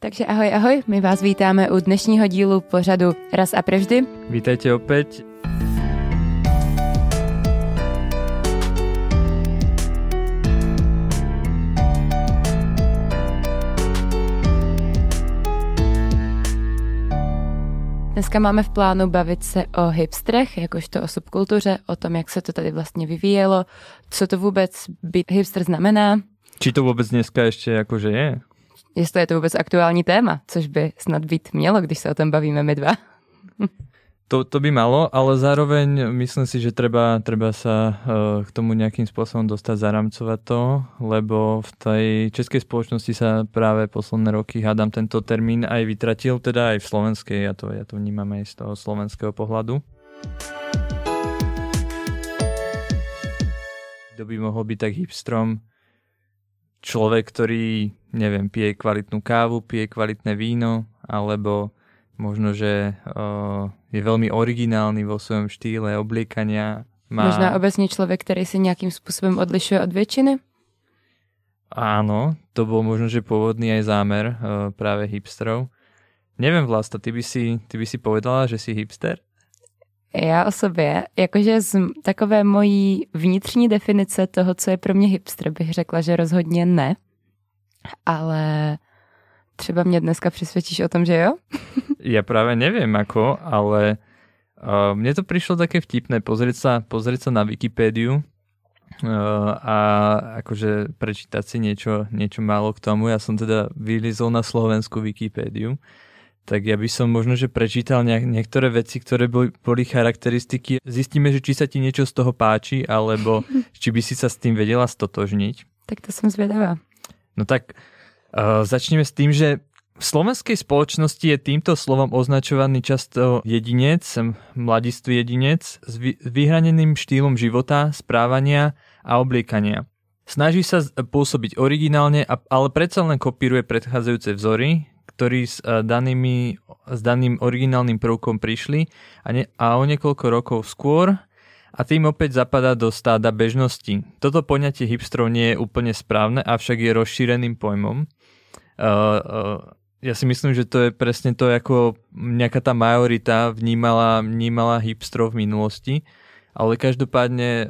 Takže ahoj, ahoj, my vás vítáme u dnešního dílu pořadu Raz a preždy. Vítejte opět. Dneska máme v plánu bavit se o hipstrech, jakožto o subkultuře, o tom, jak se to tady vlastně vyvíjelo, co to vůbec být hipster znamená. Či to vůbec dneska ještě jakože je? Jestli je to vůbec aktuální téma, což by snad být mělo, když se o tom bavíme my dva. To by malo, ale zároveň myslím si, že treba sa k tomu nejakým spôsobom dostať, zaramcovať to, lebo v tej českej spoločnosti sa práve posledné roky, hádam, tento termín aj vytratil, teda aj v slovenskej, ja to vnímam aj z toho slovenského pohľadu. Kto by mohol byť tak hipstrom? Človek, ktorý, neviem, pije kvalitnú kávu, pije kvalitné víno, alebo možno, že je velmi originální vo svém štýle obliekania. Možná obecně člověk, který se nějakým způsobem odlišuje od většiny? Áno, to byl možno, že původný aj zámer právě hipsterov. Nevím, Vlasta, ty by si povedala, že jsi hipster? Já o sobě, jakože z takové mojí vnitřní definice toho, co je pro mě hipster, bych řekla, že rozhodně ne. Ale třeba mě dneska přesvědčíš o tom, že jo? Ja práve neviem ako, ale mne to prišlo také vtipné pozrieť sa na Wikipédiu a akože prečítať si niečo málo k tomu. Ja som teda vylizol na slovenskú Wikipédiu, tak ja by som možno, že prečítal niektoré veci, ktoré boli charakteristiky. Zistíme, že či sa ti niečo z toho páči, alebo či by si sa s tým vedela stotožniť. Tak to som zvedavá. No tak začneme s tým, že v slovenskej spoločnosti je týmto slovom označovaný často jedinec, mladistvý jedinec, s vyhraneným štýlom života, správania a obliekania. Snaží sa pôsobiť originálne, ale predsa len kopíruje predchádzajúce vzory, ktorí s daným originálnym prvkom prišli a o niekoľko rokov skôr a tým opäť zapadá do stáda bežnosti. Toto poňatie hipstrov nie je úplne správne, avšak je rozšíreným pojmom. Ja si myslím, že to je presne to, ako nejaká tá majorita vnímala hipstrov v minulosti, ale každopádne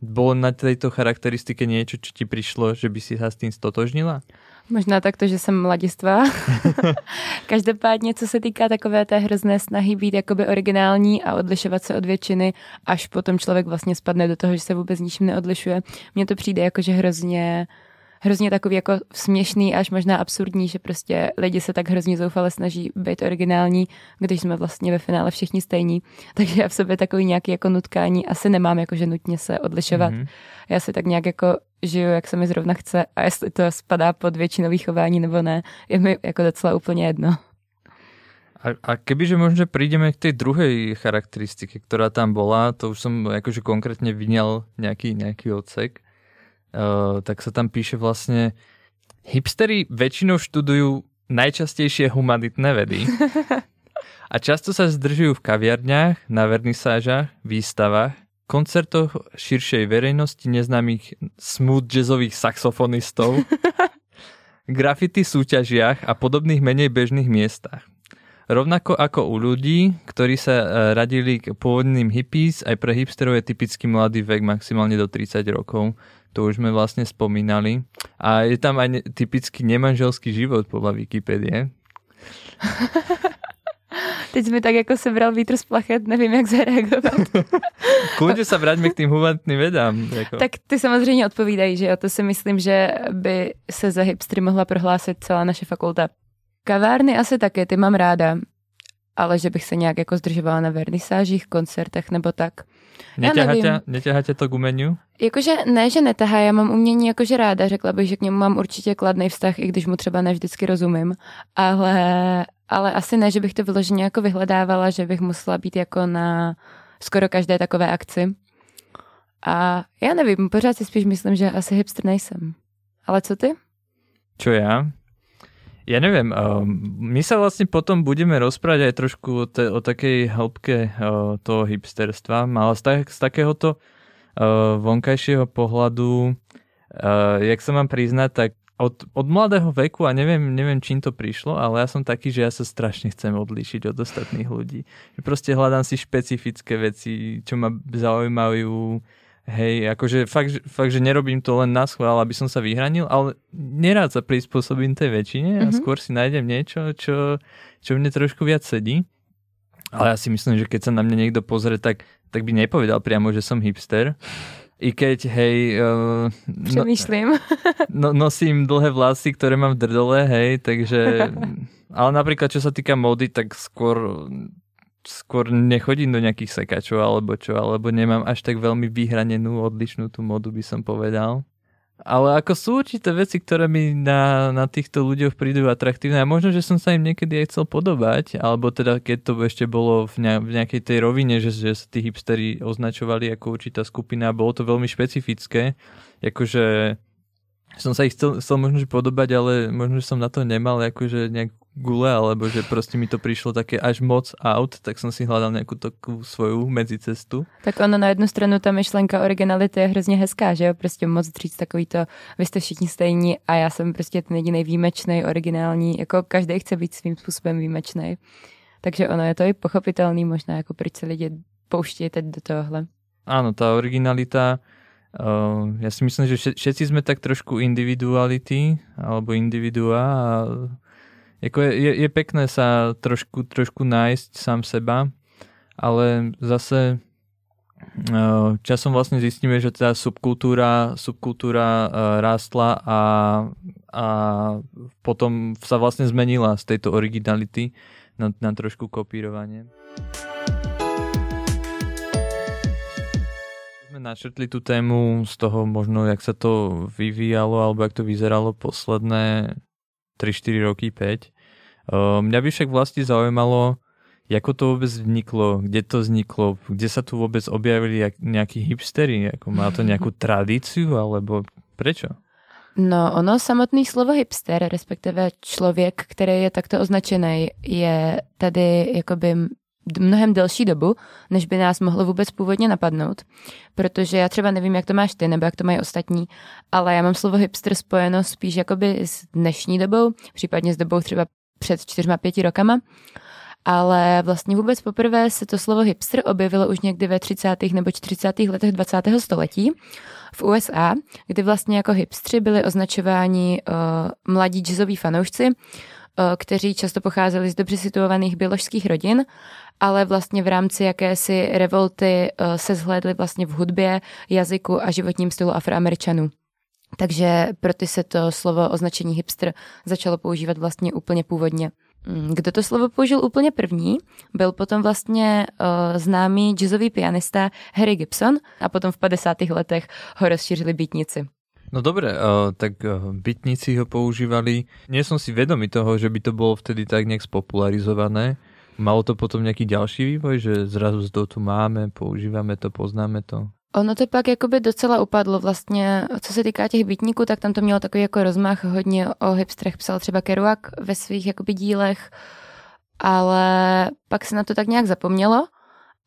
bolo na tejto charakteristike niečo, čo ti prišlo, že by si sa s tým stotožnila? Možná takto, že jsem mladistvá. Každopádně, co se týká takové té hrozné snahy být jakoby originální a odlišovat se od většiny, až potom člověk vlastně spadne do toho, že se vůbec ničím neodlišuje. Mně to přijde jakože hrozně takový jako směšný, až možná absurdní, že prostě lidi se tak hrozně zoufale snaží být originální, když jsme vlastně ve finále všichni stejní. Takže já v sobě takový nějaký jako nutkání asi nemám, jakože nutně se odlišovat. Mm-hmm. Já si tak nějak jako žiju, jak se mi zrovna chce a jestli to spadá pod většinový chování nebo ne, je mi jako docela úplně jedno. A kebyže možno prídeme k tej druhej charakteristike, ktorá tam bola, to už som akože konkrétne vyňal nejaký odsek, tak sa tam píše vlastne, hipstery väčšinou študujú najčastejšie humanitné vedy a často sa zdržujú v kaviarniach, na vernisážach, výstavách, koncertoch širšej verejnosti neznámych smooth jazzových saxofonistov, graffiti súťažiach a podobných menej bežných miestach. Rovnako ako u ľudí, ktorí sa radili k pôvodným hippies, aj pre hipsterov je typický mladý vek maximálne do 30 rokov. To už sme vlastne spomínali. A je tam aj typický nemanželský život podľa Wikipedie. Teď sme tak jako sebral vítr z plachet, nevím, jak zareagovat. Kudě se vraťme k tým humanitným vedám. Jako. Tak ty samozřejmě odpovídají, že jo? To si myslím, že by se za hipstry mohla prohlásit celá naše fakulta. Kavárny asi taky, ty mám ráda, ale že bych se nějak jako zdržovala na vernisážích, koncertech nebo tak. Neťahá tě to k umění? Jakože ne, že netahá, já mám umění jakože ráda, řekla bych, že k němu mám určitě kladný vztah, i když mu třeba ne vždycky rozumím, ale asi ne, že bych to vyloženě jako vyhledávala, že bych musela být jako na skoro každé takové akci. A já nevím, pořád si spíš myslím, že asi hipster nejsem. Ale co ty? Čo já? Ja neviem, my sa vlastne potom budeme rozprávať aj trošku o takej hĺbke toho hipsterstva, ale z takéhoto vonkajšieho pohľadu, jak sa mám priznať, tak Od mladého veku, a neviem čím to prišlo, ale ja som taký, že ja sa strašne chcem odlíšiť od ostatných ľudí. Proste hľadám si špecifické veci, čo ma zaujímajú. Hej, akože fakt, že nerobím to len naschvál, aby som sa vyhranil, ale nerád sa prispôsobím tej väčšine a skôr si nájdem niečo, čo mne trošku viac sedí. Ale ja si myslím, že keď sa na mňa niekto pozrie, tak by nepovedal priamo, že som hipster. I keď, hej, nosím dlhé vlasy, ktoré mám v drdole, hej, takže, ale napríklad, čo sa týka módy, tak skôr nechodím do nejakých sekačov alebo čo, alebo nemám až tak veľmi vyhranenú, odlišnú tú modu, by som povedal. Ale ako sú určité veci, ktoré mi na týchto ľuďoch prídu atraktívne a možno, že som sa im niekedy aj chcel podobať, alebo teda keď to ešte bolo v nejakej tej rovine, že sa tí hipsteri označovali ako určitá skupina a bolo to veľmi špecifické, akože som sa ich chcel možno podobať, ale možno, že som na to nemal akože nejak gule, alebo že proste mi to prišlo také až moc out, tak som si hľadal nejakú takú svoju medziciestu. Tak ono na jednu stranu ta myšlenka originality je hrozně hezká, že jo? Prostě moc říct takový to, vy jste všichni stejní a já jsem prostě ten jedinej výjimečnej, originální, jako každý chce být svým způsobem výjimečnej. Takže ono je to i pochopitelný možná, jako proč se lidi pouštějí teď do tohohle. Áno, tá originalita, ja si myslím, že všetci sme tak trošku individuality, alebo individua a jako je pekné sa trošku nájsť sám seba, ale zase časom vlastne zistíme, že tá subkultúra rástla a potom sa vlastne zmenila z tejto originality na trošku kopírovanie. Načrtli tú tému z toho možno, jak sa to vyvíjalo alebo jak to vyzeralo posledné 3-4 roky, 5. Mňa by však vlastne zaujímalo, ako to vôbec vzniklo, kde to vzniklo, kde sa tu vôbec objavili nejakí hipstery, ako má to nejakú tradíciu, alebo prečo? No ono, samotné slovo hipster, respektive člověk, který je takto označený, je tady jakoby mnohem delší dobu, než by nás mohlo vůbec původně napadnout, protože já třeba nevím, jak to máš ty, nebo jak to mají ostatní, ale já mám slovo hipster spojeno spíš jakoby s dnešní dobou, případně s dobou třeba před 4-5 rokama, ale vlastně vůbec poprvé se to slovo hipster objevilo už někdy ve 30. nebo 40. letech 20. století v USA, kdy vlastně jako hipstři byli označováni mladí jazzoví fanoušci, kteří často pocházeli z dobře situovaných běložských rodin, ale vlastně v rámci jakési revolty se zhlédli vlastně v hudbě, jazyku a životním stylu Afroameričanů. Takže pro ty se to slovo označení hipster začalo používat vlastně úplně původně. Kdo to slovo použil úplně první, byl potom vlastně známý jazzový pianista Harry Gibson a potom v 50. letech ho rozšířili beatnici. No dobre, tak bytníci ho používali. Nie som si vedomý toho, že by to bolo vtedy tak nejak spopularizované. Malo to potom nejaký ďalší vývoj, že zrazu to tu máme, používame to, poznáme to? Ono to pak jakoby docela upadlo vlastně. Co se týká těch bytníků, tak tam to mělo takový jako rozmach. Hodně o hipstrech psal třeba Kerouac ve svých jakoby dílech, ale pak se na to tak nějak zapomnělo,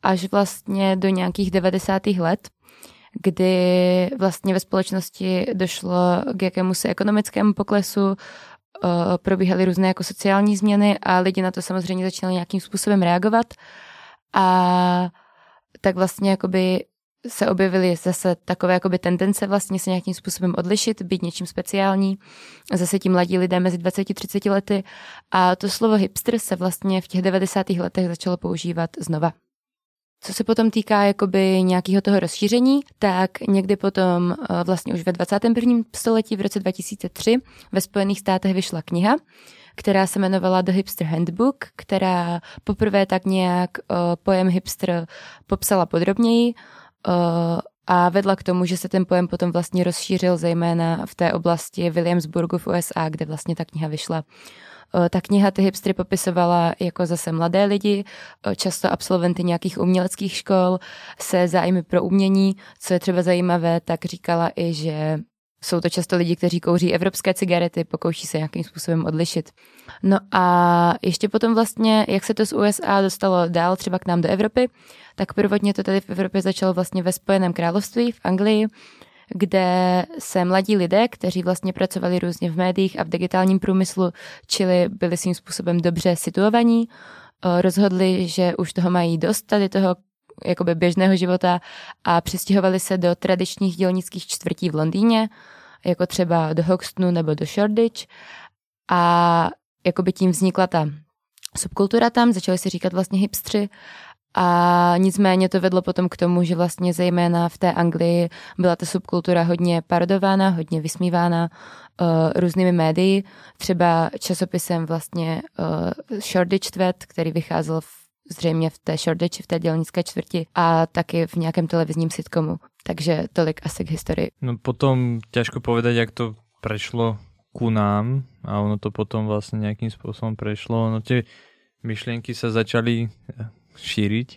až vlastně do nějakých 90. let, kdy vlastně ve společnosti došlo k jakémusi ekonomickému poklesu, probíhaly různé jako sociální změny a lidi na to samozřejmě začali nějakým způsobem reagovat a tak vlastně jakoby se objevily zase takové jakoby tendence vlastně se nějakým způsobem odlišit, být něčím speciální, zase ti mladí lidé mezi 20-30 lety a to slovo hipster se vlastně v těch 90. letech začalo používat znova. Co se potom týká jakoby nějakého toho rozšíření, tak někdy potom vlastně už ve 21. století v roce 2003 ve Spojených státech vyšla kniha, která se jmenovala The Hipster Handbook, která poprvé tak nějak pojem hipster popsala podrobněji a vedla k tomu, že se ten pojem potom vlastně rozšířil zejména v té oblasti Williamsburgu v USA, kde vlastně ta kniha vyšla. Ta kniha ty hipstery popisovala jako zase mladé lidi, často absolventy nějakých uměleckých škol se zájmy pro umění. Co je třeba zajímavé, tak říkala i, že jsou to často lidi, kteří kouří evropské cigarety, pokouší se nějakým způsobem odlišit. No a ještě potom vlastně, jak se to z USA dostalo dál třeba k nám do Evropy, tak prvotně to tady v Evropě začalo vlastně ve Spojeném království, v Anglii, kde se mladí lidé, kteří vlastně pracovali různě v médiích a v digitálním průmyslu, čili byli svým způsobem dobře situovaní, rozhodli, že už toho mají dost tady toho jakoby běžného života a přestěhovali se do tradičních dělnických čtvrtí v Londýně, jako třeba do Hoxtonu nebo do Shoreditch, a jakoby tím vznikla ta subkultura tam, začali se říkat vlastně hipstři. A nicméně to vedlo potom k tomu, že vlastně zejména v té Anglii byla ta subkultura hodně parodována, hodně vysmívána různými médii, třeba časopisem vlastně Shoreditch Twat, který vycházel zřejmě v té Shoreditchi, v té dělnické čtvrti, a taky v nějakém televizním sitcomu. Takže tolik asi k historii. No potom ťažko povedať, jak to prešlo ku nám a ono to potom vlastně nějakým způsobem prešlo. No ty myšlenky se začaly šířit?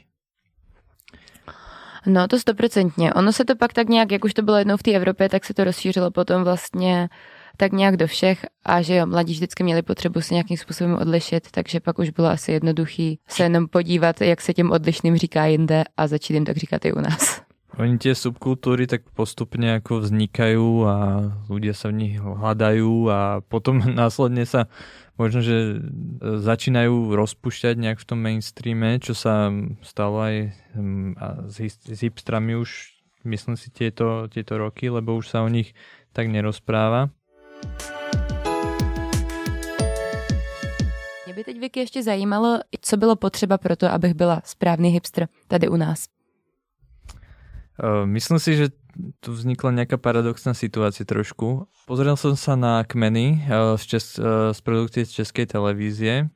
No to 100%. Ono se to pak tak nějak, jak už to bylo jednou v té Evropě, tak se to rozšířilo potom vlastně tak nějak do všech, a že jo, mladí vždycky měli potřebu se nějakým způsobem odlišit, takže pak už bylo asi jednoduchý se jenom podívat, jak se těm odlišným říká jinde, a začít jim tak říkat i u nás. Oni tie subkultúry tak postupne ako vznikajú a ľudia sa v nich hľadajú a potom následne sa možno, že začínajú rozpúšťať nejak v tom mainstreame, čo sa stalo aj s hipstrami už, myslím si, tieto roky, lebo už sa o nich tak nerozpráva. Mě by teď, Vicky, ještě zajímalo, co bylo potřeba pro to, abych byla správný hipster tady u nás. Myslím si, že tu vznikla nejaká paradoxná situácia trošku. Pozrel som sa na kmeny z produkcie z českej televízie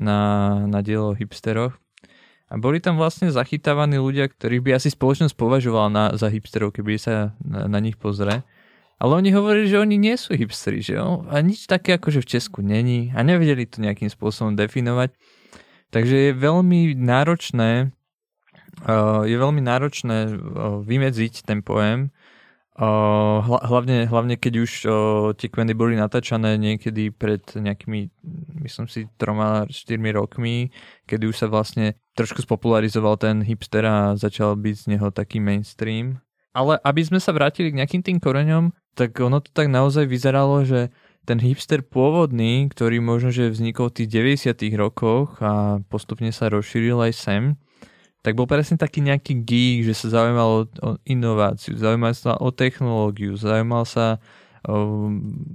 na dielo o hipsteroch. A boli tam vlastne zachytávaní ľudia, ktorých by asi spoločnosť považovala za hipsterov, keby sa na nich pozrie. Ale oni hovorili, že oni nie sú hipsteri, že jo? A nič také akože v Česku není. A nevedeli to nejakým spôsobom definovať. Takže je veľmi náročné vymedziť ten pojem, hlavne keď už tie kmeny boli natáčané niekedy pred nejakými, myslím si, 3-4 rokmi, kedy už sa vlastne trošku spopularizoval ten hipster a začal byť z neho taký mainstream. Ale aby sme sa vrátili k nejakým tým koreňom, tak ono to tak naozaj vyzeralo, že ten hipster pôvodný, ktorý možno, že vznikol v tých 90. rokoch a postupne sa rozšíril aj sem, tak bol presne taký nejaký geek, že sa zaujímal o inováciu, zaujímal sa o technológiu, zaujímal sa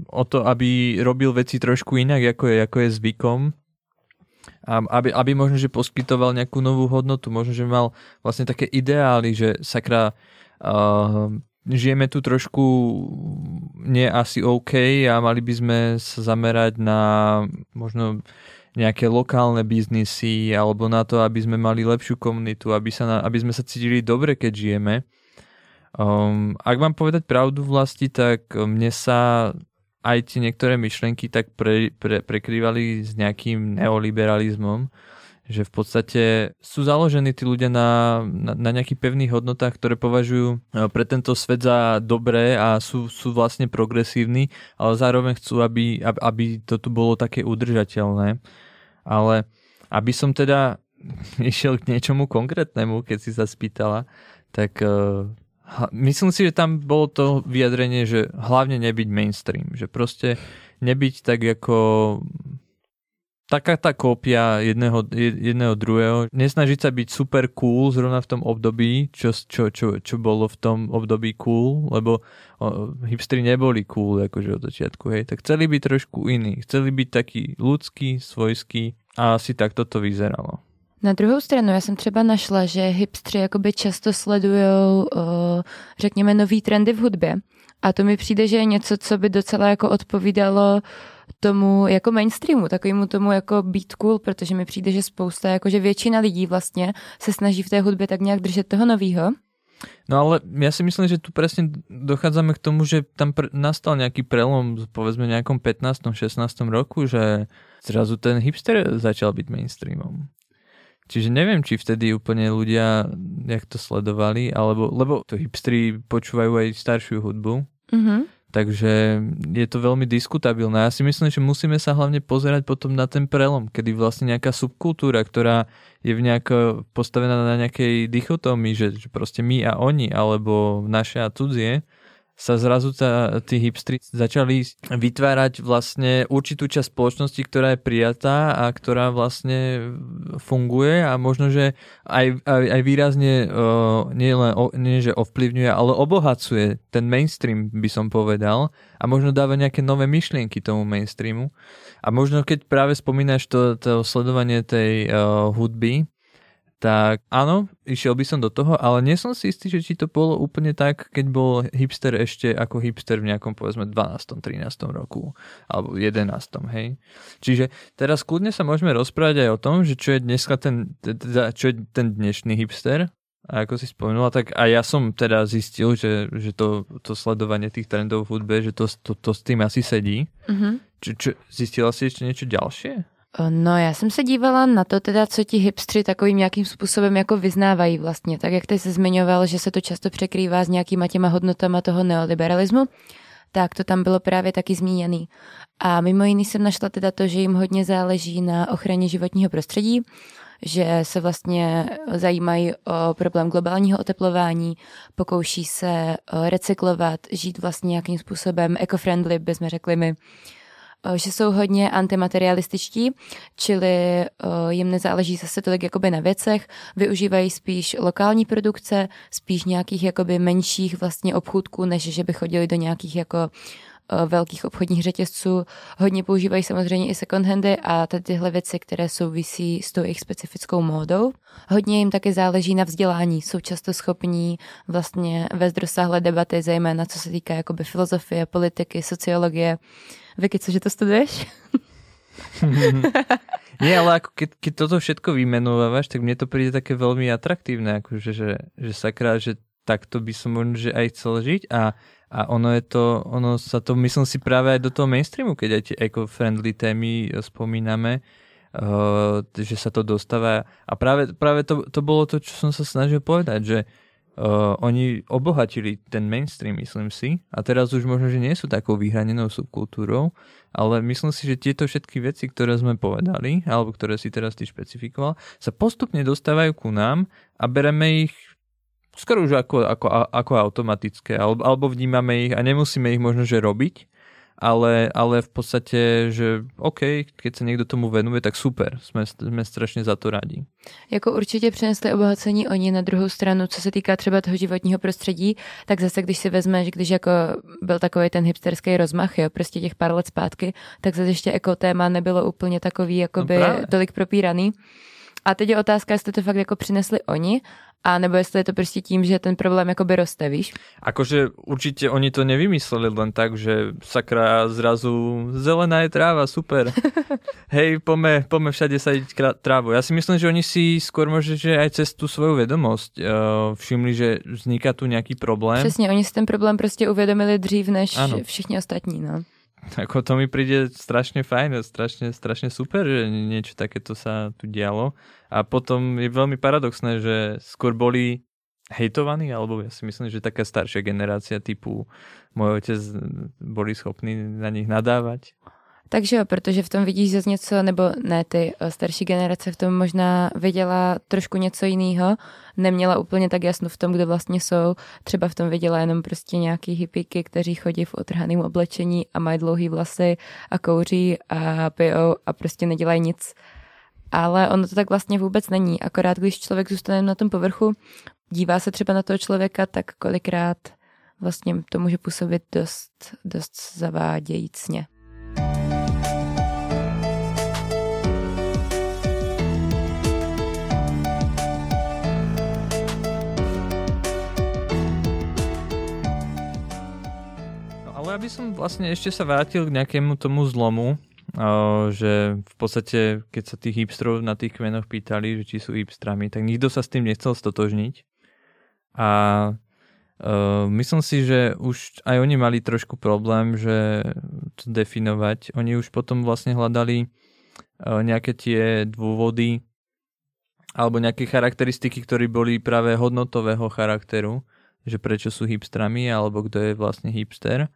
o to, aby robil veci trošku inak, ako je zvykom, a aby možno, že poskytoval nejakú novú hodnotu, možno, že mal vlastne také ideály, že sakra, žijeme tu trošku nie asi OK a mali by sme sa zamerať na možno nejaké lokálne biznisy alebo na to, aby sme mali lepšiu komunitu, aby sme sa cítili dobre, keď žijeme. Ak mám povedať pravdu, Vlasti, tak mne sa aj tie niektoré myšlenky tak prekrývali s nejakým neoliberalizmom, že v podstate sú založení tí ľudia na nejakých pevných hodnotách, ktoré považujú pre tento svet za dobré a sú vlastne progresívni, ale zároveň chcú, aby to tu bolo také udržateľné. Ale aby som teda išiel k niečomu konkrétnemu, keď si sa spýtala, tak myslím si, že tam bolo to vyjadrenie, že hlavne nebyť mainstream, že proste nebyť tak ako taká tá kópia jedného druhého. Nesnažiť sa byť super cool zrovna v tom období, čo bolo v tom období cool, lebo hipsteri neboli cool akože od začiatku, hej. Tak chceli byť trošku iný, chceli byť taký ľudský, svojský, a asi takto to vyzeralo. Na druhou stranu, já jsem třeba našla, že hipstři jakoby často sledujou, řekněme, nový trendy v hudbě. A to mi přijde, že je něco, co by docela jako odpovídalo tomu jako mainstreamu, takovému tomu jako být cool, protože mi přijde, že spousta, jakože většina lidí vlastně se snaží v té hudbě tak nějak držet toho novýho. No ale ja si myslím, že tu presne dochádzame k tomu, že tam nastal nejaký prelom, povedzme nejakom 15. 16. roku, že zrazu ten hipster začal byť mainstreamom. Čiže neviem, či vtedy úplne ľudia jak to sledovali, alebo lebo to hipstri počúvajú aj staršiu hudbu. Takže je to veľmi diskutabilné. Ja si myslím, že musíme sa hlavne pozerať potom na ten prelom, kedy vlastne nejaká subkultúra, ktorá je postavená na nejakej dichotómii, že proste my a oni, alebo naše a cudzie, sa zrazu tí hipstri začali vytvárať vlastne určitú časť spoločnosti, ktorá je prijatá a ktorá vlastne funguje a možno, že aj výrazne nie že ovplyvňuje, ale obohacuje ten mainstream, by som povedal, a možno dáva nejaké nové myšlienky tomu mainstreamu. A možno keď práve spomínaš to sledovanie tej hudby, tak áno, išiel by som do toho, ale nie som si istý, že či to bolo úplne tak, keď bol hipster ešte ako hipster v nejakom povedzme 12. 13. roku alebo 11. hej. Čiže teraz kľudne sa môžeme rozprávať aj o tom, že čo je dneska ten dnešný hipster. A ako si spomenula, tak a ja som teda zistil, že to sledovanie tých trendov v hudbe, že to s tým asi sedí. Mm-hmm. Zistila si ešte niečo ďalšie? No, já jsem se dívala na to teda, co ti hipstři takovým nějakým způsobem jako vyznávají vlastně. Tak jak ty jsi zmiňoval, že se to často překrývá s nějakýma těma hodnotama toho neoliberalismu, tak to tam bylo právě taky zmíněný. A mimo jiný jsem našla teda to, že jim hodně záleží na ochraně životního prostředí, že se vlastně zajímají o problém globálního oteplování, pokouší se recyklovat, žít vlastně nějakým způsobem eco-friendly, bychom řekli my, že jsou hodně antimaterialističtí, čili jim nezáleží zase tolik jakoby na věcech, využívají spíš lokální produkce, spíš nějakých jakoby menších vlastně obchůdků, než že by chodili do nějakých jako velkých obchodních řetězců. Hodně používají samozřejmě i second handy a tyhle věci, které souvisí s tou jejich specifickou módou. Hodně jim také záleží na vzdělání. Jsou často schopní vlastně vést rozsáhlé debaty, zejména co se týká jakoby filozofie, politiky, sociologie. Vicky, cože to studuješ? Nie, ale ako keď toto všetko vymenovávaš, tak mne to príde také veľmi atraktívne, akože, že sakra, že takto by som možno že aj chcel žiť a ono sa to, myslím si práve aj do toho mainstreamu, keď aj tie eco-friendly témy spomíname, že sa to dostáva a práve to bolo to, čo som sa snažil povedať, že oni obohatili ten mainstream, myslím si, a teraz už možno, že nie sú takou vyhranenou subkultúrou, ale myslím si, že tieto všetky veci, ktoré sme povedali, alebo ktoré si teraz ty špecifikoval, sa postupne dostávajú ku nám a bereme ich skoro už ako automatické, alebo vnímame ich a nemusíme ich možno, že robiť, ale v podstate, že OK, keď sa niekto tomu venuje, tak super, jsme strašně za to rádi. Jako určitě přinesli obohacení oni, na druhou stranu, co se týká třeba toho životního prostředí, tak zase, když si vezmeš, když jako byl takový ten hipsterský rozmach, jo, prostě těch pár let zpátky, tak zase ještě ekotéma nebylo úplně takový, jakoby no tolik propíraný. A teď je otázka, jestli to fakt jako přinesli oni, a nebo jestli je to prostě tím, že ten problém jakoby roste, víš? Akože určitě oni to nevymysleli len tak, že sakra zrazu zelená je tráva, super. Hej, pome všade sadiť trávu. Já si myslím, že oni si skôr možná, že aj cez tú svoju vedomosť všimli, že vzniká tu nějaký problém. Přesně, oni si ten problém prostě uvědomili dřív než ano. Všichni ostatní, no. Ako to mi príde strašne fajn, strašne super, že niečo takéto sa tu dialo. A potom je veľmi paradoxné, že skôr boli hejtovaní, alebo ja si myslím, že taká staršia generácia typu môj otec boli schopní na nich nadávať. Takže jo, protože v tom vidíš zase něco, nebo ne, ty starší generace v tom možná viděla trošku něco jiného, neměla úplně tak jasno v tom, kdo vlastně jsou, třeba v tom viděla jenom prostě nějaký hippíky, kteří chodí v otrhaném oblečení a mají dlouhý vlasy a kouří a pijou a prostě nedělají nic. Ale ono to tak vlastně vůbec není, akorát když člověk zůstane na tom povrchu, dívá se třeba na toho člověka, tak kolikrát vlastně to může působit dost zavádějícně. Ja by som vlastne ešte sa vrátil k nejakému tomu zlomu, že v podstate, keď sa tých hipstrov na tých kmenoch pýtali, že či sú hipstrami, tak nikto sa s tým nechcel stotožniť. A myslím si, že už aj oni mali trošku problém, že to definovať. Oni už potom vlastne hľadali nejaké tie dôvody alebo nejaké charakteristiky, ktoré boli práve hodnotového charakteru, že prečo sú hipstrami alebo kto je vlastne hipster.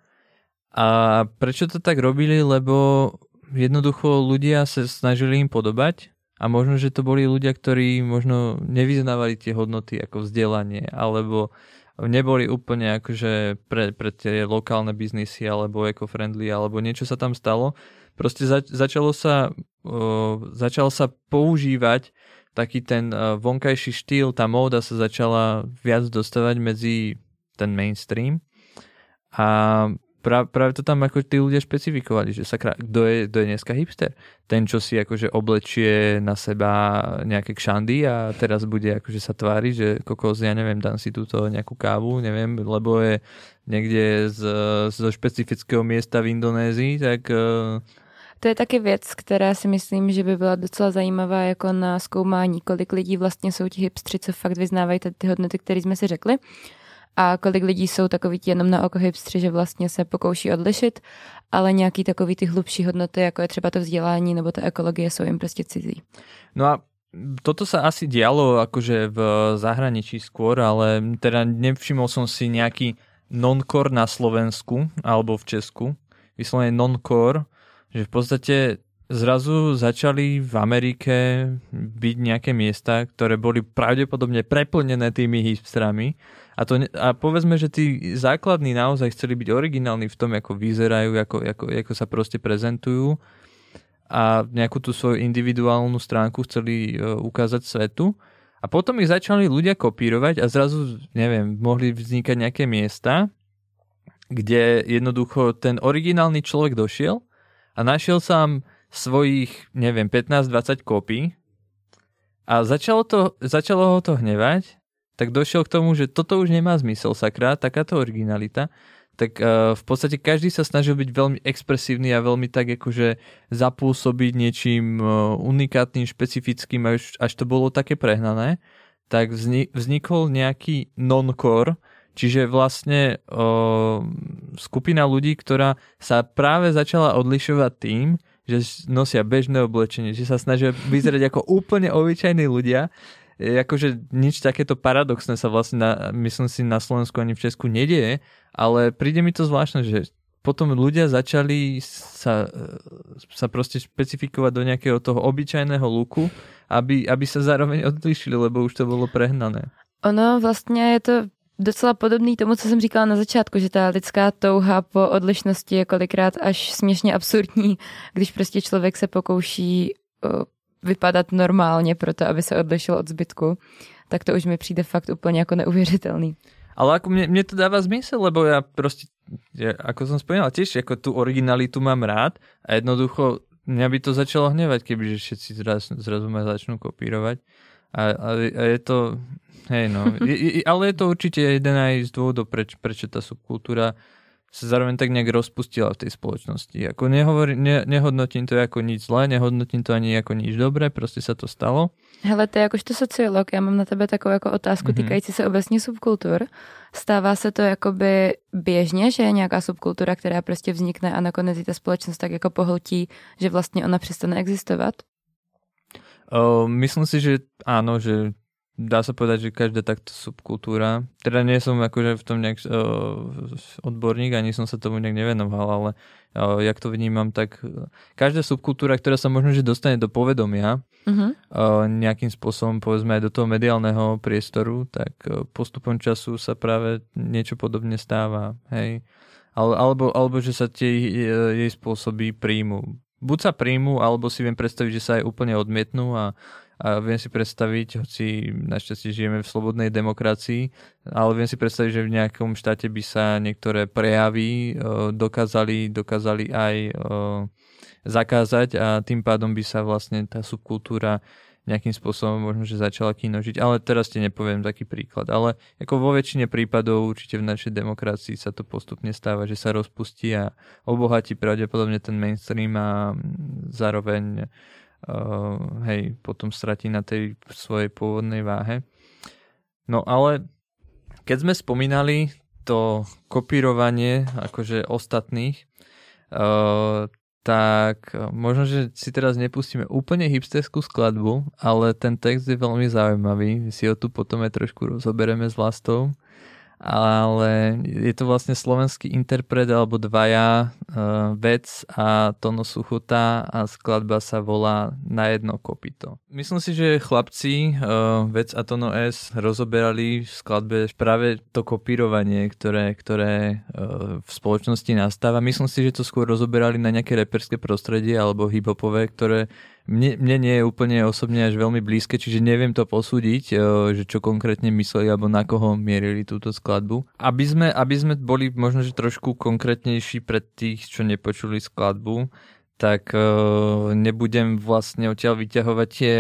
A prečo to tak robili, lebo jednoducho ľudia sa snažili im podobať a možno, že to boli ľudia, ktorí možno nevyznávali tie hodnoty ako vzdelanie alebo neboli úplne akože pre tie lokálne biznisy alebo eco-friendly alebo niečo sa tam stalo. Proste začal sa používať taký ten vonkajší štýl, tá móda sa začala viac dostávať medzi ten mainstream a práve to tam ako tí ľudia špecifikovali, že sakra, kto je dneska hipster? Ten, čo si akože oblečie na seba nejaké kšandy a teraz bude akože sa tvári, že kokos, ja neviem, dám si túto nejakú kávu, neviem, lebo je niekde zo špecifického miesta v Indonézii, tak... To je taky věc, která si myslím, že by byla docela zajímavá jako na zkoumání, kolik lidí vlastně jsou ti hipstři, co fakt vyznávají ty hodnoty, které jsme si řekli. A kolik lidí jsou takový ti jenom na oko hipstři, že vlastně se pokouší odlišit, ale nějaký takový ty hlubší hodnoty, jako je třeba to vzdělání nebo ta ekologie, jsou jim prostě cizí. No a toto sa asi dialo akože v zahraničí skôr, ale teda nevšimol som si nejaký non-core na Slovensku alebo v Česku. Vyslovene non-core, že v podstate zrazu začali v Amerike byť nejaké miesta, ktoré boli pravdepodobne preplnené tými hipstrami. A povedzme, že tí základní naozaj chceli byť originálni v tom, ako vyzerajú, ako sa proste prezentujú a nejakú tú svoju individuálnu stránku chceli ukázať svetu. A potom ich začali ľudia kopírovať a zrazu, neviem, mohli vznikať nejaké miesta, kde jednoducho ten originálny človek došiel a našiel sám svojich, neviem, 15-20 kópií a začalo ho to hnevať, tak došiel k tomu, že toto už nemá zmysel, sakra, takáto originalita, tak v podstate každý sa snažil byť veľmi expresívny a veľmi tak akože zapôsobiť niečím unikátnym, špecifickým, až to bolo také prehnané, tak vznikol nejaký non-core, čiže vlastne skupina ľudí, ktorá sa práve začala odlišovať tým, že nosia bežné oblečenie, že sa snažia vyzerať ako úplne obyčajní ľudia. Akože nič takéto paradoxné sa vlastne, myslím si, na Slovensku ani v Česku nedieje, ale príde mi to zvláštne, že potom ľudia začali sa proste špecifikovať do nejakého toho obyčajného looku, aby sa zároveň odlišili, lebo už to bolo prehnané. Ono vlastne je to docela podobný tomu, co jsem říkala na začátku, že ta lidská touha po odlišnosti je kolikrát až směšně absurdní, když prostě člověk se pokouší vypadat normálně proto, aby se odlišil od zbytku, tak to už mi přijde fakt úplně jako neuvěřitelný. Ale ako mne to dáva zmysel, lebo ja prostě, ako som spomínal, tiež ako tú originalitu mám rád a jednoducho mňa by to začalo hnevať, kebyže všetci zrazu ma začnú kopírovať. A je to... Hej no, ale je to určite jeden aj z dôvodov, prečo tá subkultúra sa zároveň tak nejak rozpustila v tej spoločnosti. Ako nehodnotím to ako nič zlé, nehodnotím to ani ako nič dobré, proste sa to stalo. Hele, ty jakožto sociolog, já mám na tebe takovou jako otázku týkající se obecně subkultur. Stává se to jakoby běžně, že je nějaká subkultura, která prostě vznikne a nakonec ta společnost tak jako pohltí, že vlastně ona přestane existovat? Myslím si, že áno, že dá sa povedať, že každá takto subkultúra, teda nie som akože v tom nejak odborník, ani som sa tomu nejak nevenoval, ale jak to vnímam, tak každá subkultúra, ktorá sa možno, že dostane do povedomia nejakým spôsobom, povedzme aj do toho mediálneho priestoru, tak postupom času sa práve niečo podobne stáva, hej. Alebo že sa tie jej spôsoby príjmu. Buď sa príjmu, alebo si viem predstaviť, že sa aj úplne odmietnú a viem si predstaviť, hoci našťastie žijeme v slobodnej demokracii, ale viem si predstaviť, že v nejakom štáte by sa niektoré prejavy dokázali aj zakázať a tým pádom by sa vlastne tá subkultúra nejakým spôsobom možno, že začala kinožiť. Ale teraz ti nepoviem taký príklad. Ale ako vo väčšine prípadov určite v našej demokracii sa to postupne stáva, že sa rozpustí a obohatí pravdepodobne ten mainstream a zároveň potom stratí na tej svojej pôvodnej váhe. No ale keď sme spomínali to kopírovanie akože ostatných, tak možno, že si teraz nepustíme úplne hipsterskú skladbu, ale ten text je veľmi zaujímavý. Si ho tu potom aj trošku rozobereme s Vlastou ale je to vlastne slovenský interpret alebo dvaja, Vec a Tono Suchuta, a skladba sa volá Na jedno kopyto. Myslím si, že chlapci Vec a Tono S rozoberali v skladbe práve to kopírovanie, ktoré v spoločnosti nastáva. Myslím si, že to skôr rozoberali na nejaké reperské prostredie alebo hiphopové, ktoré mne nie je úplne osobne až veľmi blízke, čiže neviem to posúdiť, že čo konkrétne mysleli alebo na koho mierili túto skladbu. Aby sme boli možno že trošku konkrétnejší pre tých, čo nepočuli skladbu, tak nebudem vlastne odtiaľ vyťahovať tie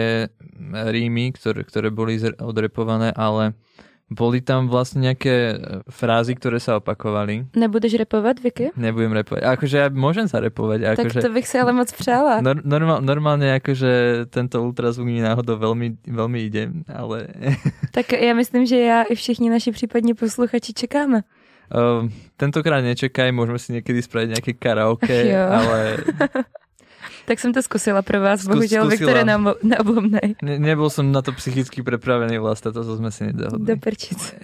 rímy, ktoré boli odrepované, ale boli tam vlastne nejaké frázy, ktoré sa opakovali. Nebudeš repovať, Vicky? Nebudem repovať. Akože ja môžem sa repovať. Akože... Tak to bych si ale moc přála. Normálne akože tento ultrazvuk mi náhodou veľmi, veľmi ide, ale... Tak ja myslím, že ja i všichni naši prípadní posluchači čekáme. Tentokrát nečekaj, môžeme si niekedy spraviť nejaké karaoke, ale... Tak jsem to zkusila pro vás, bohužel Viktore na obomnej. Nebyl jsem na to psychicky připravený, Vlasta, to jsme si nedohodli. Do prčic.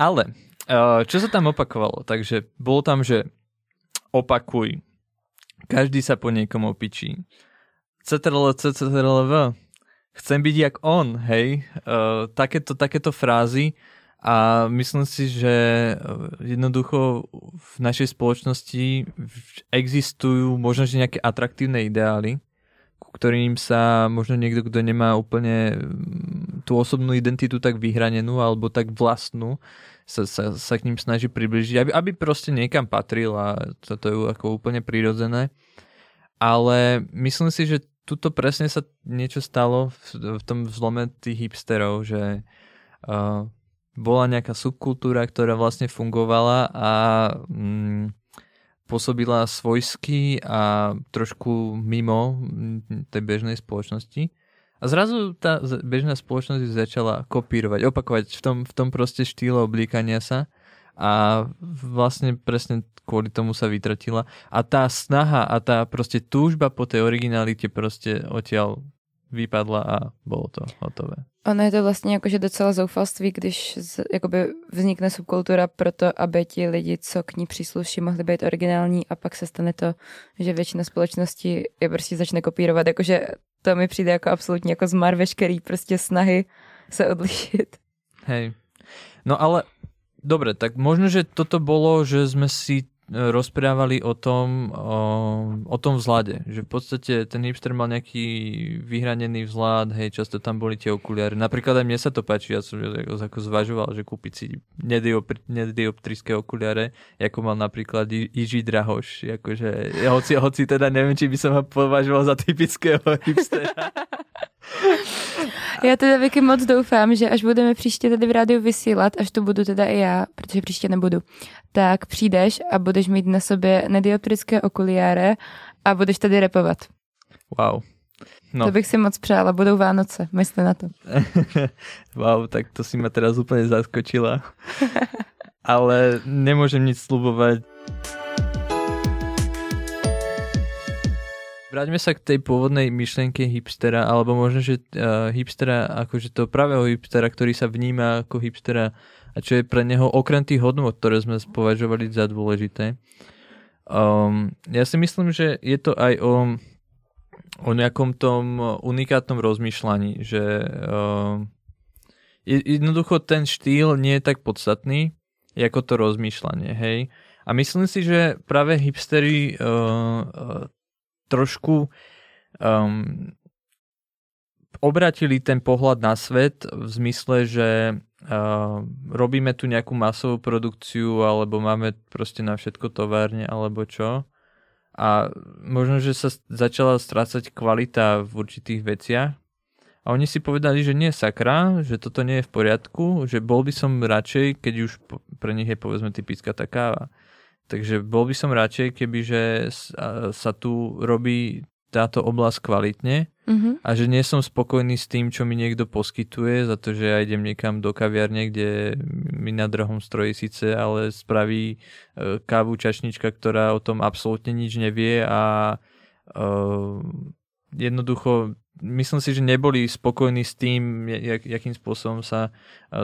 Ale, čo se tam opakovalo? Takže bylo tam, že opakuj. Každý sa po někom opičí. CTRL-CTRL-V. Chcem být jak on, hej. Takéto frázy. A myslím si, že jednoducho v našej spoločnosti existujú možno že nejaké atraktívne ideály, ktorým sa možno niekto, kto nemá úplne tú osobnú identitu tak vyhranenú alebo tak vlastnú, sa k ním snaží približiť, aby proste niekam patril, a to je ako úplne prirodzené. Ale myslím si, že tuto presne sa niečo stalo v tom vzlome tých hipsterov, že... bola nejaká subkultúra, ktorá vlastne fungovala a pôsobila svojsky a trošku mimo tej bežnej spoločnosti. A zrazu tá bežná spoločnosť začala kopírovať, opakovať v tom proste štýle oblíkania sa, a vlastne presne kvôli tomu sa vytratila. A tá snaha a tá proste túžba po tej originalite proste odtiaľ vypadla a bolo to hotové. Ono je to vlastně jakože docela zoufalství, když jakoby vznikne subkultura proto, aby ti lidi, co k ní přísluší, mohli být originální, a pak se stane to, že většina společnosti je prostě začne kopírovat. Jakože to mi přijde jako absolutně jako zmar veškerý prostě snahy se odlišit. Hej. No ale dobre, tak možno, že toto bolo, že sme si rozprávali o tom vzhľade, že v podstate ten hipster mal nejaký vyhranený vzhľad, hej, často tam boli tie okuliare. Napríklad aj mne sa to páči, ja som ako zvažoval, že kúpiť si nedioptrické okuliare, ako mal napríklad Iži Drahoš, akože hoci teda neviem, či by som ho považoval za typického hipstera. Já teda, Vicky, moc doufám, že až budeme příště tady v rádiu vysílat, až to budu teda i já, protože příště nebudu, tak přijdeš a budeš mít na sobě nediotrické okuliáre a budeš tady repovat. Wow. No. To bych si moc přála, budou Vánoce, mysli na to. Wow, tak to si mě teda úplně zaskočila. Ale nemůžem nic slubovat. Vráťme sa k tej pôvodnej myšlienke hipstera, alebo možno, že hipstera, akože toho pravého hipstera, ktorý sa vníma ako hipstera a čo je pre neho okrem tých hodnôt, ktoré sme považovali za dôležité. Ja si myslím, že je to aj o nejakom tom unikátnom rozmýšľaní, že jednoducho ten štýl nie je tak podstatný, ako to rozmýšľanie, hej. A myslím si, že práve hipstery trošku obratili ten pohľad na svet v zmysle, že robíme tu nejakú masovú produkciu alebo máme proste na všetko továrne alebo čo. A možno, že sa začala strácať kvalita v určitých veciach. A oni si povedali, že nie, sakra, že toto nie je v poriadku, že bol by som radšej, keď už pre nich je povedzme typická tá káva. Takže bol by som radšej, kebyže sa tu robí táto oblasť kvalitne, a že nie som spokojný s tým, čo mi niekto poskytuje, za to, že ja idem niekam do kaviarne, kde mi na drahom stroji síce, ale spraví kávu čašnička, ktorá o tom absolútne nič nevie, a jednoducho myslím si, že neboli spokojní s tým, jakým spôsobom sa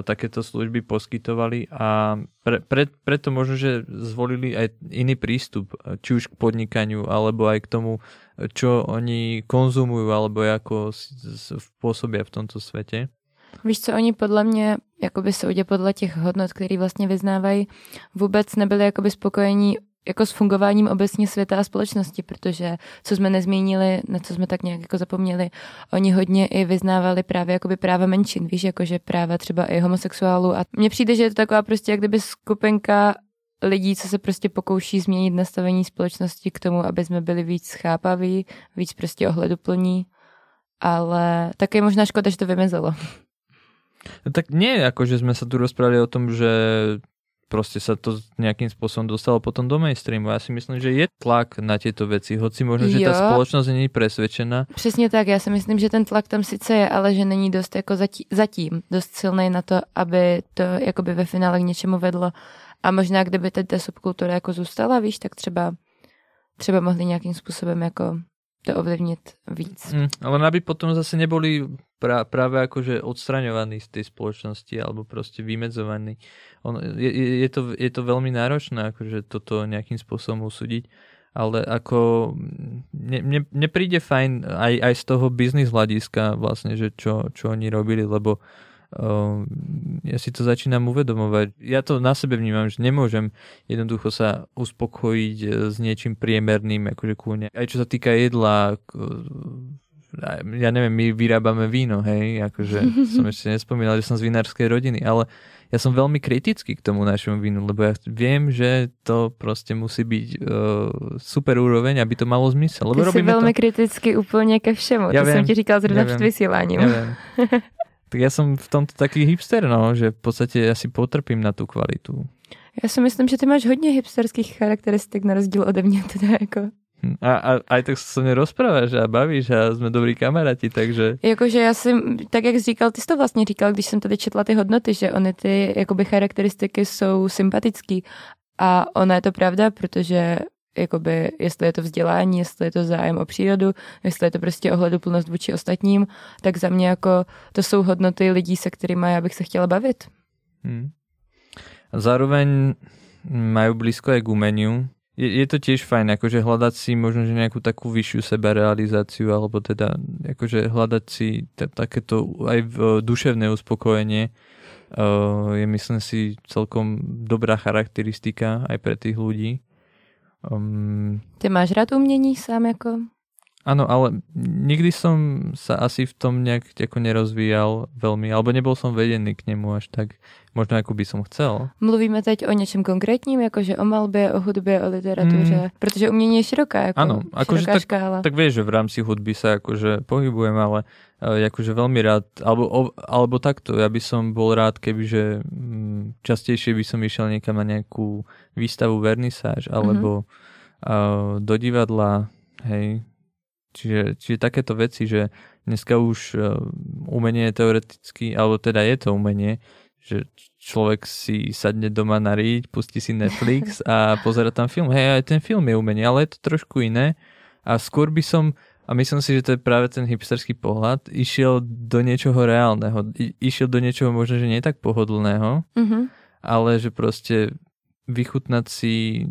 takéto služby poskytovali a preto možno, že zvolili aj iný prístup, či už k podnikaniu, alebo aj k tomu, čo oni konzumujú, alebo ako pôsobia v tomto svete. Víš co, oni podle mě, jakoby soudě podle těch hodnot, který vlastně vyznávají, vůbec nebyli jakoby spokojení jako s fungováním obecně světa a společnosti, protože co jsme nezmínili, na co jsme tak nějak jako zapomněli, oni hodně i vyznávali právě jakoby práva menšin, víš, jakože práva třeba i homosexuálů a mně přijde, že je to taková prostě jak kdyby skupinka lidí, co se prostě pokouší změnit nastavení společnosti k tomu, aby jsme byli víc chápaví, víc prostě ohleduplní, ale také možná škoda, že to vymizelo. Tak nie, akože sme sa tu rozprávali o tom, že proste sa to nejakým spôsobom dostalo potom do mainstreamu. Ja si myslím, že je tlak na tieto veci, hoci možno, že tá spoločnosť není presvedčená. Přesně tak, já si myslím, že ten tlak tam sice je, ale že není dost jako zatím dost silný na to, aby to jakoby ve finále k něčemu vedlo. A možná, kdyby teď ta subkultura jako zůstala, víš, tak třeba mohli nějakým způsobem jako to ovlivnit víc. Ale aby potom zase neboli práve akože odstraňovaní z tej spoločnosti alebo proste vymedzovaní. Je to veľmi náročné akože toto nejakým spôsobom usúdiť, ale ako mne príde fajn aj z toho biznis hľadiska vlastne, že čo oni robili, lebo ja si to začínam uvedomovať. Ja to na sebe vnímam, že nemôžem jednoducho sa uspokojiť s niečím priemerným, akože kúne. Aj čo sa týka jedla, ja neviem, my vyrábame víno, hej, akože som ešte nespomínal, že som z vinárskej rodiny, ale ja som veľmi kritický k tomu našemu vínu, lebo ja viem, že to proste musí byť super úroveň, aby to malo zmysel. Ty si veľmi kritický úplne ke všemu, ja to viem, som ti říkal zrovna před vysíláním. Tak ja som v tomto taký hipster, no, že v podstate ja si potrpím na tú kvalitu. Ja si myslím, že ty máš hodne hipsterských charakteristik na rozdíl ode mňa, teda ako... A aj tak sa mne rozprávaš a bavíš a sme dobrí kamaráti, takže... Jakože ja som, tak jak říkal, ty jsi to vlastně říkal, když jsem tady četla ty hodnoty, že ony ty jakoby charakteristiky jsou sympatický a ona je to pravda, protože jakoby, jestli je to vzdělání, jestli je to zájem o přírodu, jestli je to prostě ohleduplnost vůči ostatním, tak za mě jako to jsou hodnoty lidí, se kterými já bych se chtěla bavit. A zároveň majú blízko aj k umeniu. Je to tiež fajn, akože hľadať si možno, že nejakú takú vyššiu sebarealizáciu, alebo teda akože hľadať si takéto aj duševné uspokojenie. Je myslím si celkom dobrá charakteristika aj pre tých ľudí. Ty máš rád umení sám ako? Áno, ale nikdy som sa asi v tom nejak ako nerozvíjal veľmi, alebo nebol som vedený k nemu až tak. Možná jako by som chcel. Mluvíme teď o něčem konkrétním, jakože o malbě, o hudbě, o literatuře, protože umění je široká, jako ano, široká tak, škála. Tak vieš, že v rámci hudby sa jakože pohybujem, ale jakože velmi rád, alebo takto, ja by som bol rád, kebyže častejšie by som išiel niekam na nejakú výstavu, vernisáž, alebo do divadla, hej. Čiže takéto veci, že dneska už umenie je teoreticky, alebo teda je to umenie, že človek si sadne doma na riť, pustí si Netflix a pozera tam film. Hej, aj ten film je umenie, ale je to trošku iné. A skôr by som, a myslím si, že to je práve ten hipsterský pohľad, išiel do niečoho reálneho. Išiel do niečoho možno, že nie tak pohodlného, ale že proste vychutnať si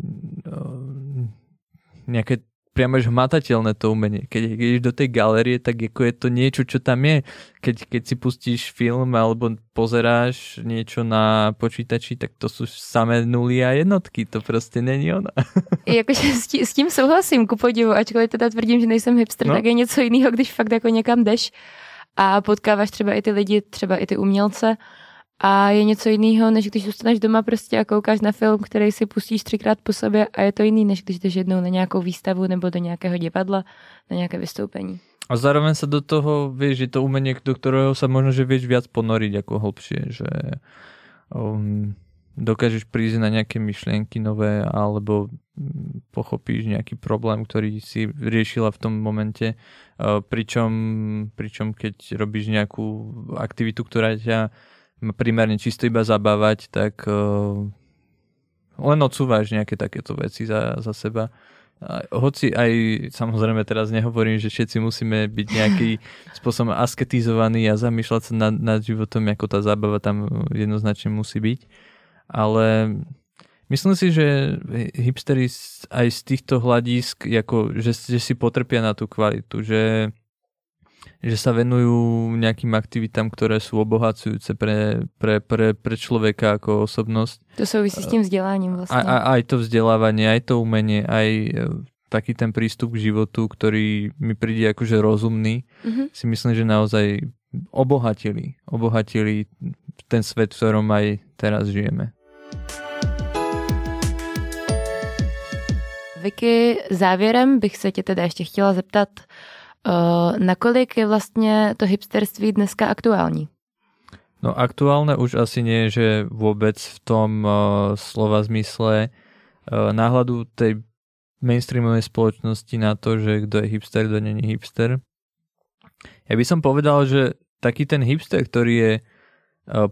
nejaké priamo až hmatateľné to umenie. Keď ideš do tej galérie, tak ako je to niečo, čo tam je. Keď si pustíš film alebo pozeráš niečo na počítači, tak to sú samé nuly a jednotky. To proste není ona. Jakože s tím souhlasím, ku podivu. Ačkoliv teda tvrdím, že nejsem hipster, tak je něco jiného, když fakt jako někam jdeš a potkáváš třeba i ty lidi, třeba i ty umělce. A je něco jiného, než když zůstaneš doma prostě a koukáš na film, který si pustíš 3x po sobě a je to jiný, než když jdeš jednou na nějakou výstavu nebo do nějakého divadla, na nějaké vystoupení. A zároveň sa do toho, vieš, je to umenie, do ktorého sa možno, že vieš viac ponoriť ako hlbšie, že dokážeš prísť na nejaké myšlienky nové alebo pochopíš nejaký problém, ktorý si riešila v tom momente, pričom keď robíš nejakú aktivitu, ktorá ťa primárne čisto iba zabávať, tak len odsúvaš nejaké takéto veci za seba. Hoci aj samozrejme teraz nehovorím, že všetci musíme byť nejaký spôsobom asketizovaní a zamýšľať sa nad životom, ako tá zábava tam jednoznačne musí byť. Ale myslím si, že hipsteri aj z týchto hľadísk, ako, že si potrpia na tú kvalitu, že sa venujú nejakým aktivitám, ktoré sú obohacujúce pre človeka ako osobnosť. To souvisí s tým vzdeláním vlastne. Aj to vzdelávanie, aj to umenie, aj taký ten prístup k životu, ktorý mi príde akože rozumný, si myslím, že naozaj obohatili ten svet, v ktorom aj teraz žijeme. Vicky, závěrem bych se tě teda ještě chtěla zeptat, nakolik je vlastně to hipsterství dneska aktuální? No aktuálne už asi nie, že vôbec v tom slova zmysle náhľadu tej mainstreamovej spoločnosti na to, že kto je hipster, kto není hipster. Ja by som povedal, že taký ten hipster, ktorý je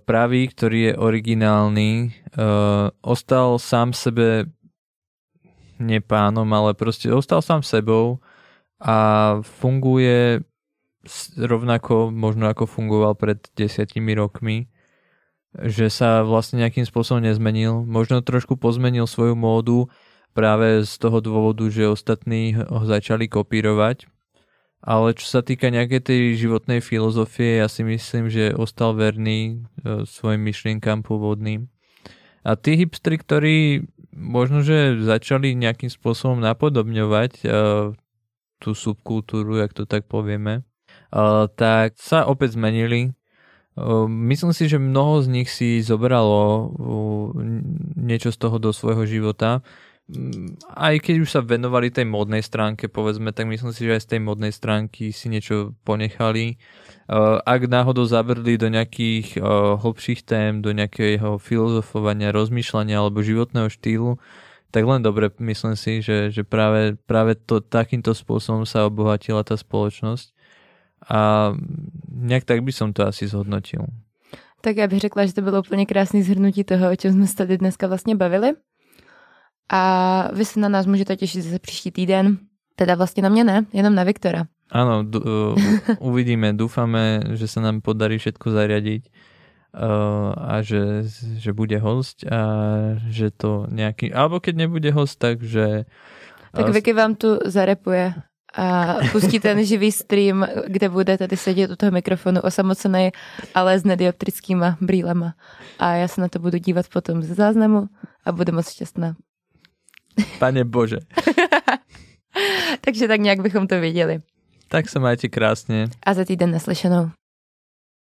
pravý, ktorý je originálny, ostal sám sebe nie pánom, ale proste ostal sám sebou a funguje rovnako možno ako fungoval pred 10 rokmi, že sa vlastne nejakým spôsobom nezmenil, možno trošku pozmenil svoju módu práve z toho dôvodu, že ostatní ho začali kopírovať, ale čo sa týka nejakej tej životnej filozofie, ja si myslím, že ostal verný svojim myšlienkám pôvodným. A tí hipstri, ktorí možno, že začali nejakým spôsobom napodobňovať tú subkultúru, jak to tak povieme, tak sa opäť zmenili. Myslím si, že mnoho z nich si zobralo niečo z toho do svojho života. Aj keď už sa venovali tej modnej stránke, povedzme, tak myslím si, že aj z tej modnej stránky si niečo ponechali. Ak náhodou zabrdli do nejakých hlbších tém, do nejakého filozofovania, rozmýšľania alebo životného štýlu, tak len dobre, myslím si, že práve to takýmto spôsobom sa obohatila tá spoločnosť a nejak tak by som to asi zhodnotil. Tak ja bych řekla, že to bylo úplně krásné zhrnutí toho, o čem jsme se tady dneska vlastně bavili a vy se na nás můžete těšit zase příští týden, teda vlastně na mě ne, jenom na Viktora. Áno, uvidíme, dúfame, že sa nám podarí všetko zariadiť a že bude host a že to nejaký, alebo keď nebude host, takže... Tak Vicky vám tu zarepuje a pustí ten živý stream, kde bude tady sedět u toho mikrofonu osamocenej, ale s nedioptrickýma brýlema. A já se na to budu dívat potom ze záznamu a budu moc šťastná. Pane Bože. Takže tak nějak bychom to věděli. Tak se majte krásně. A za týden naslyšenou.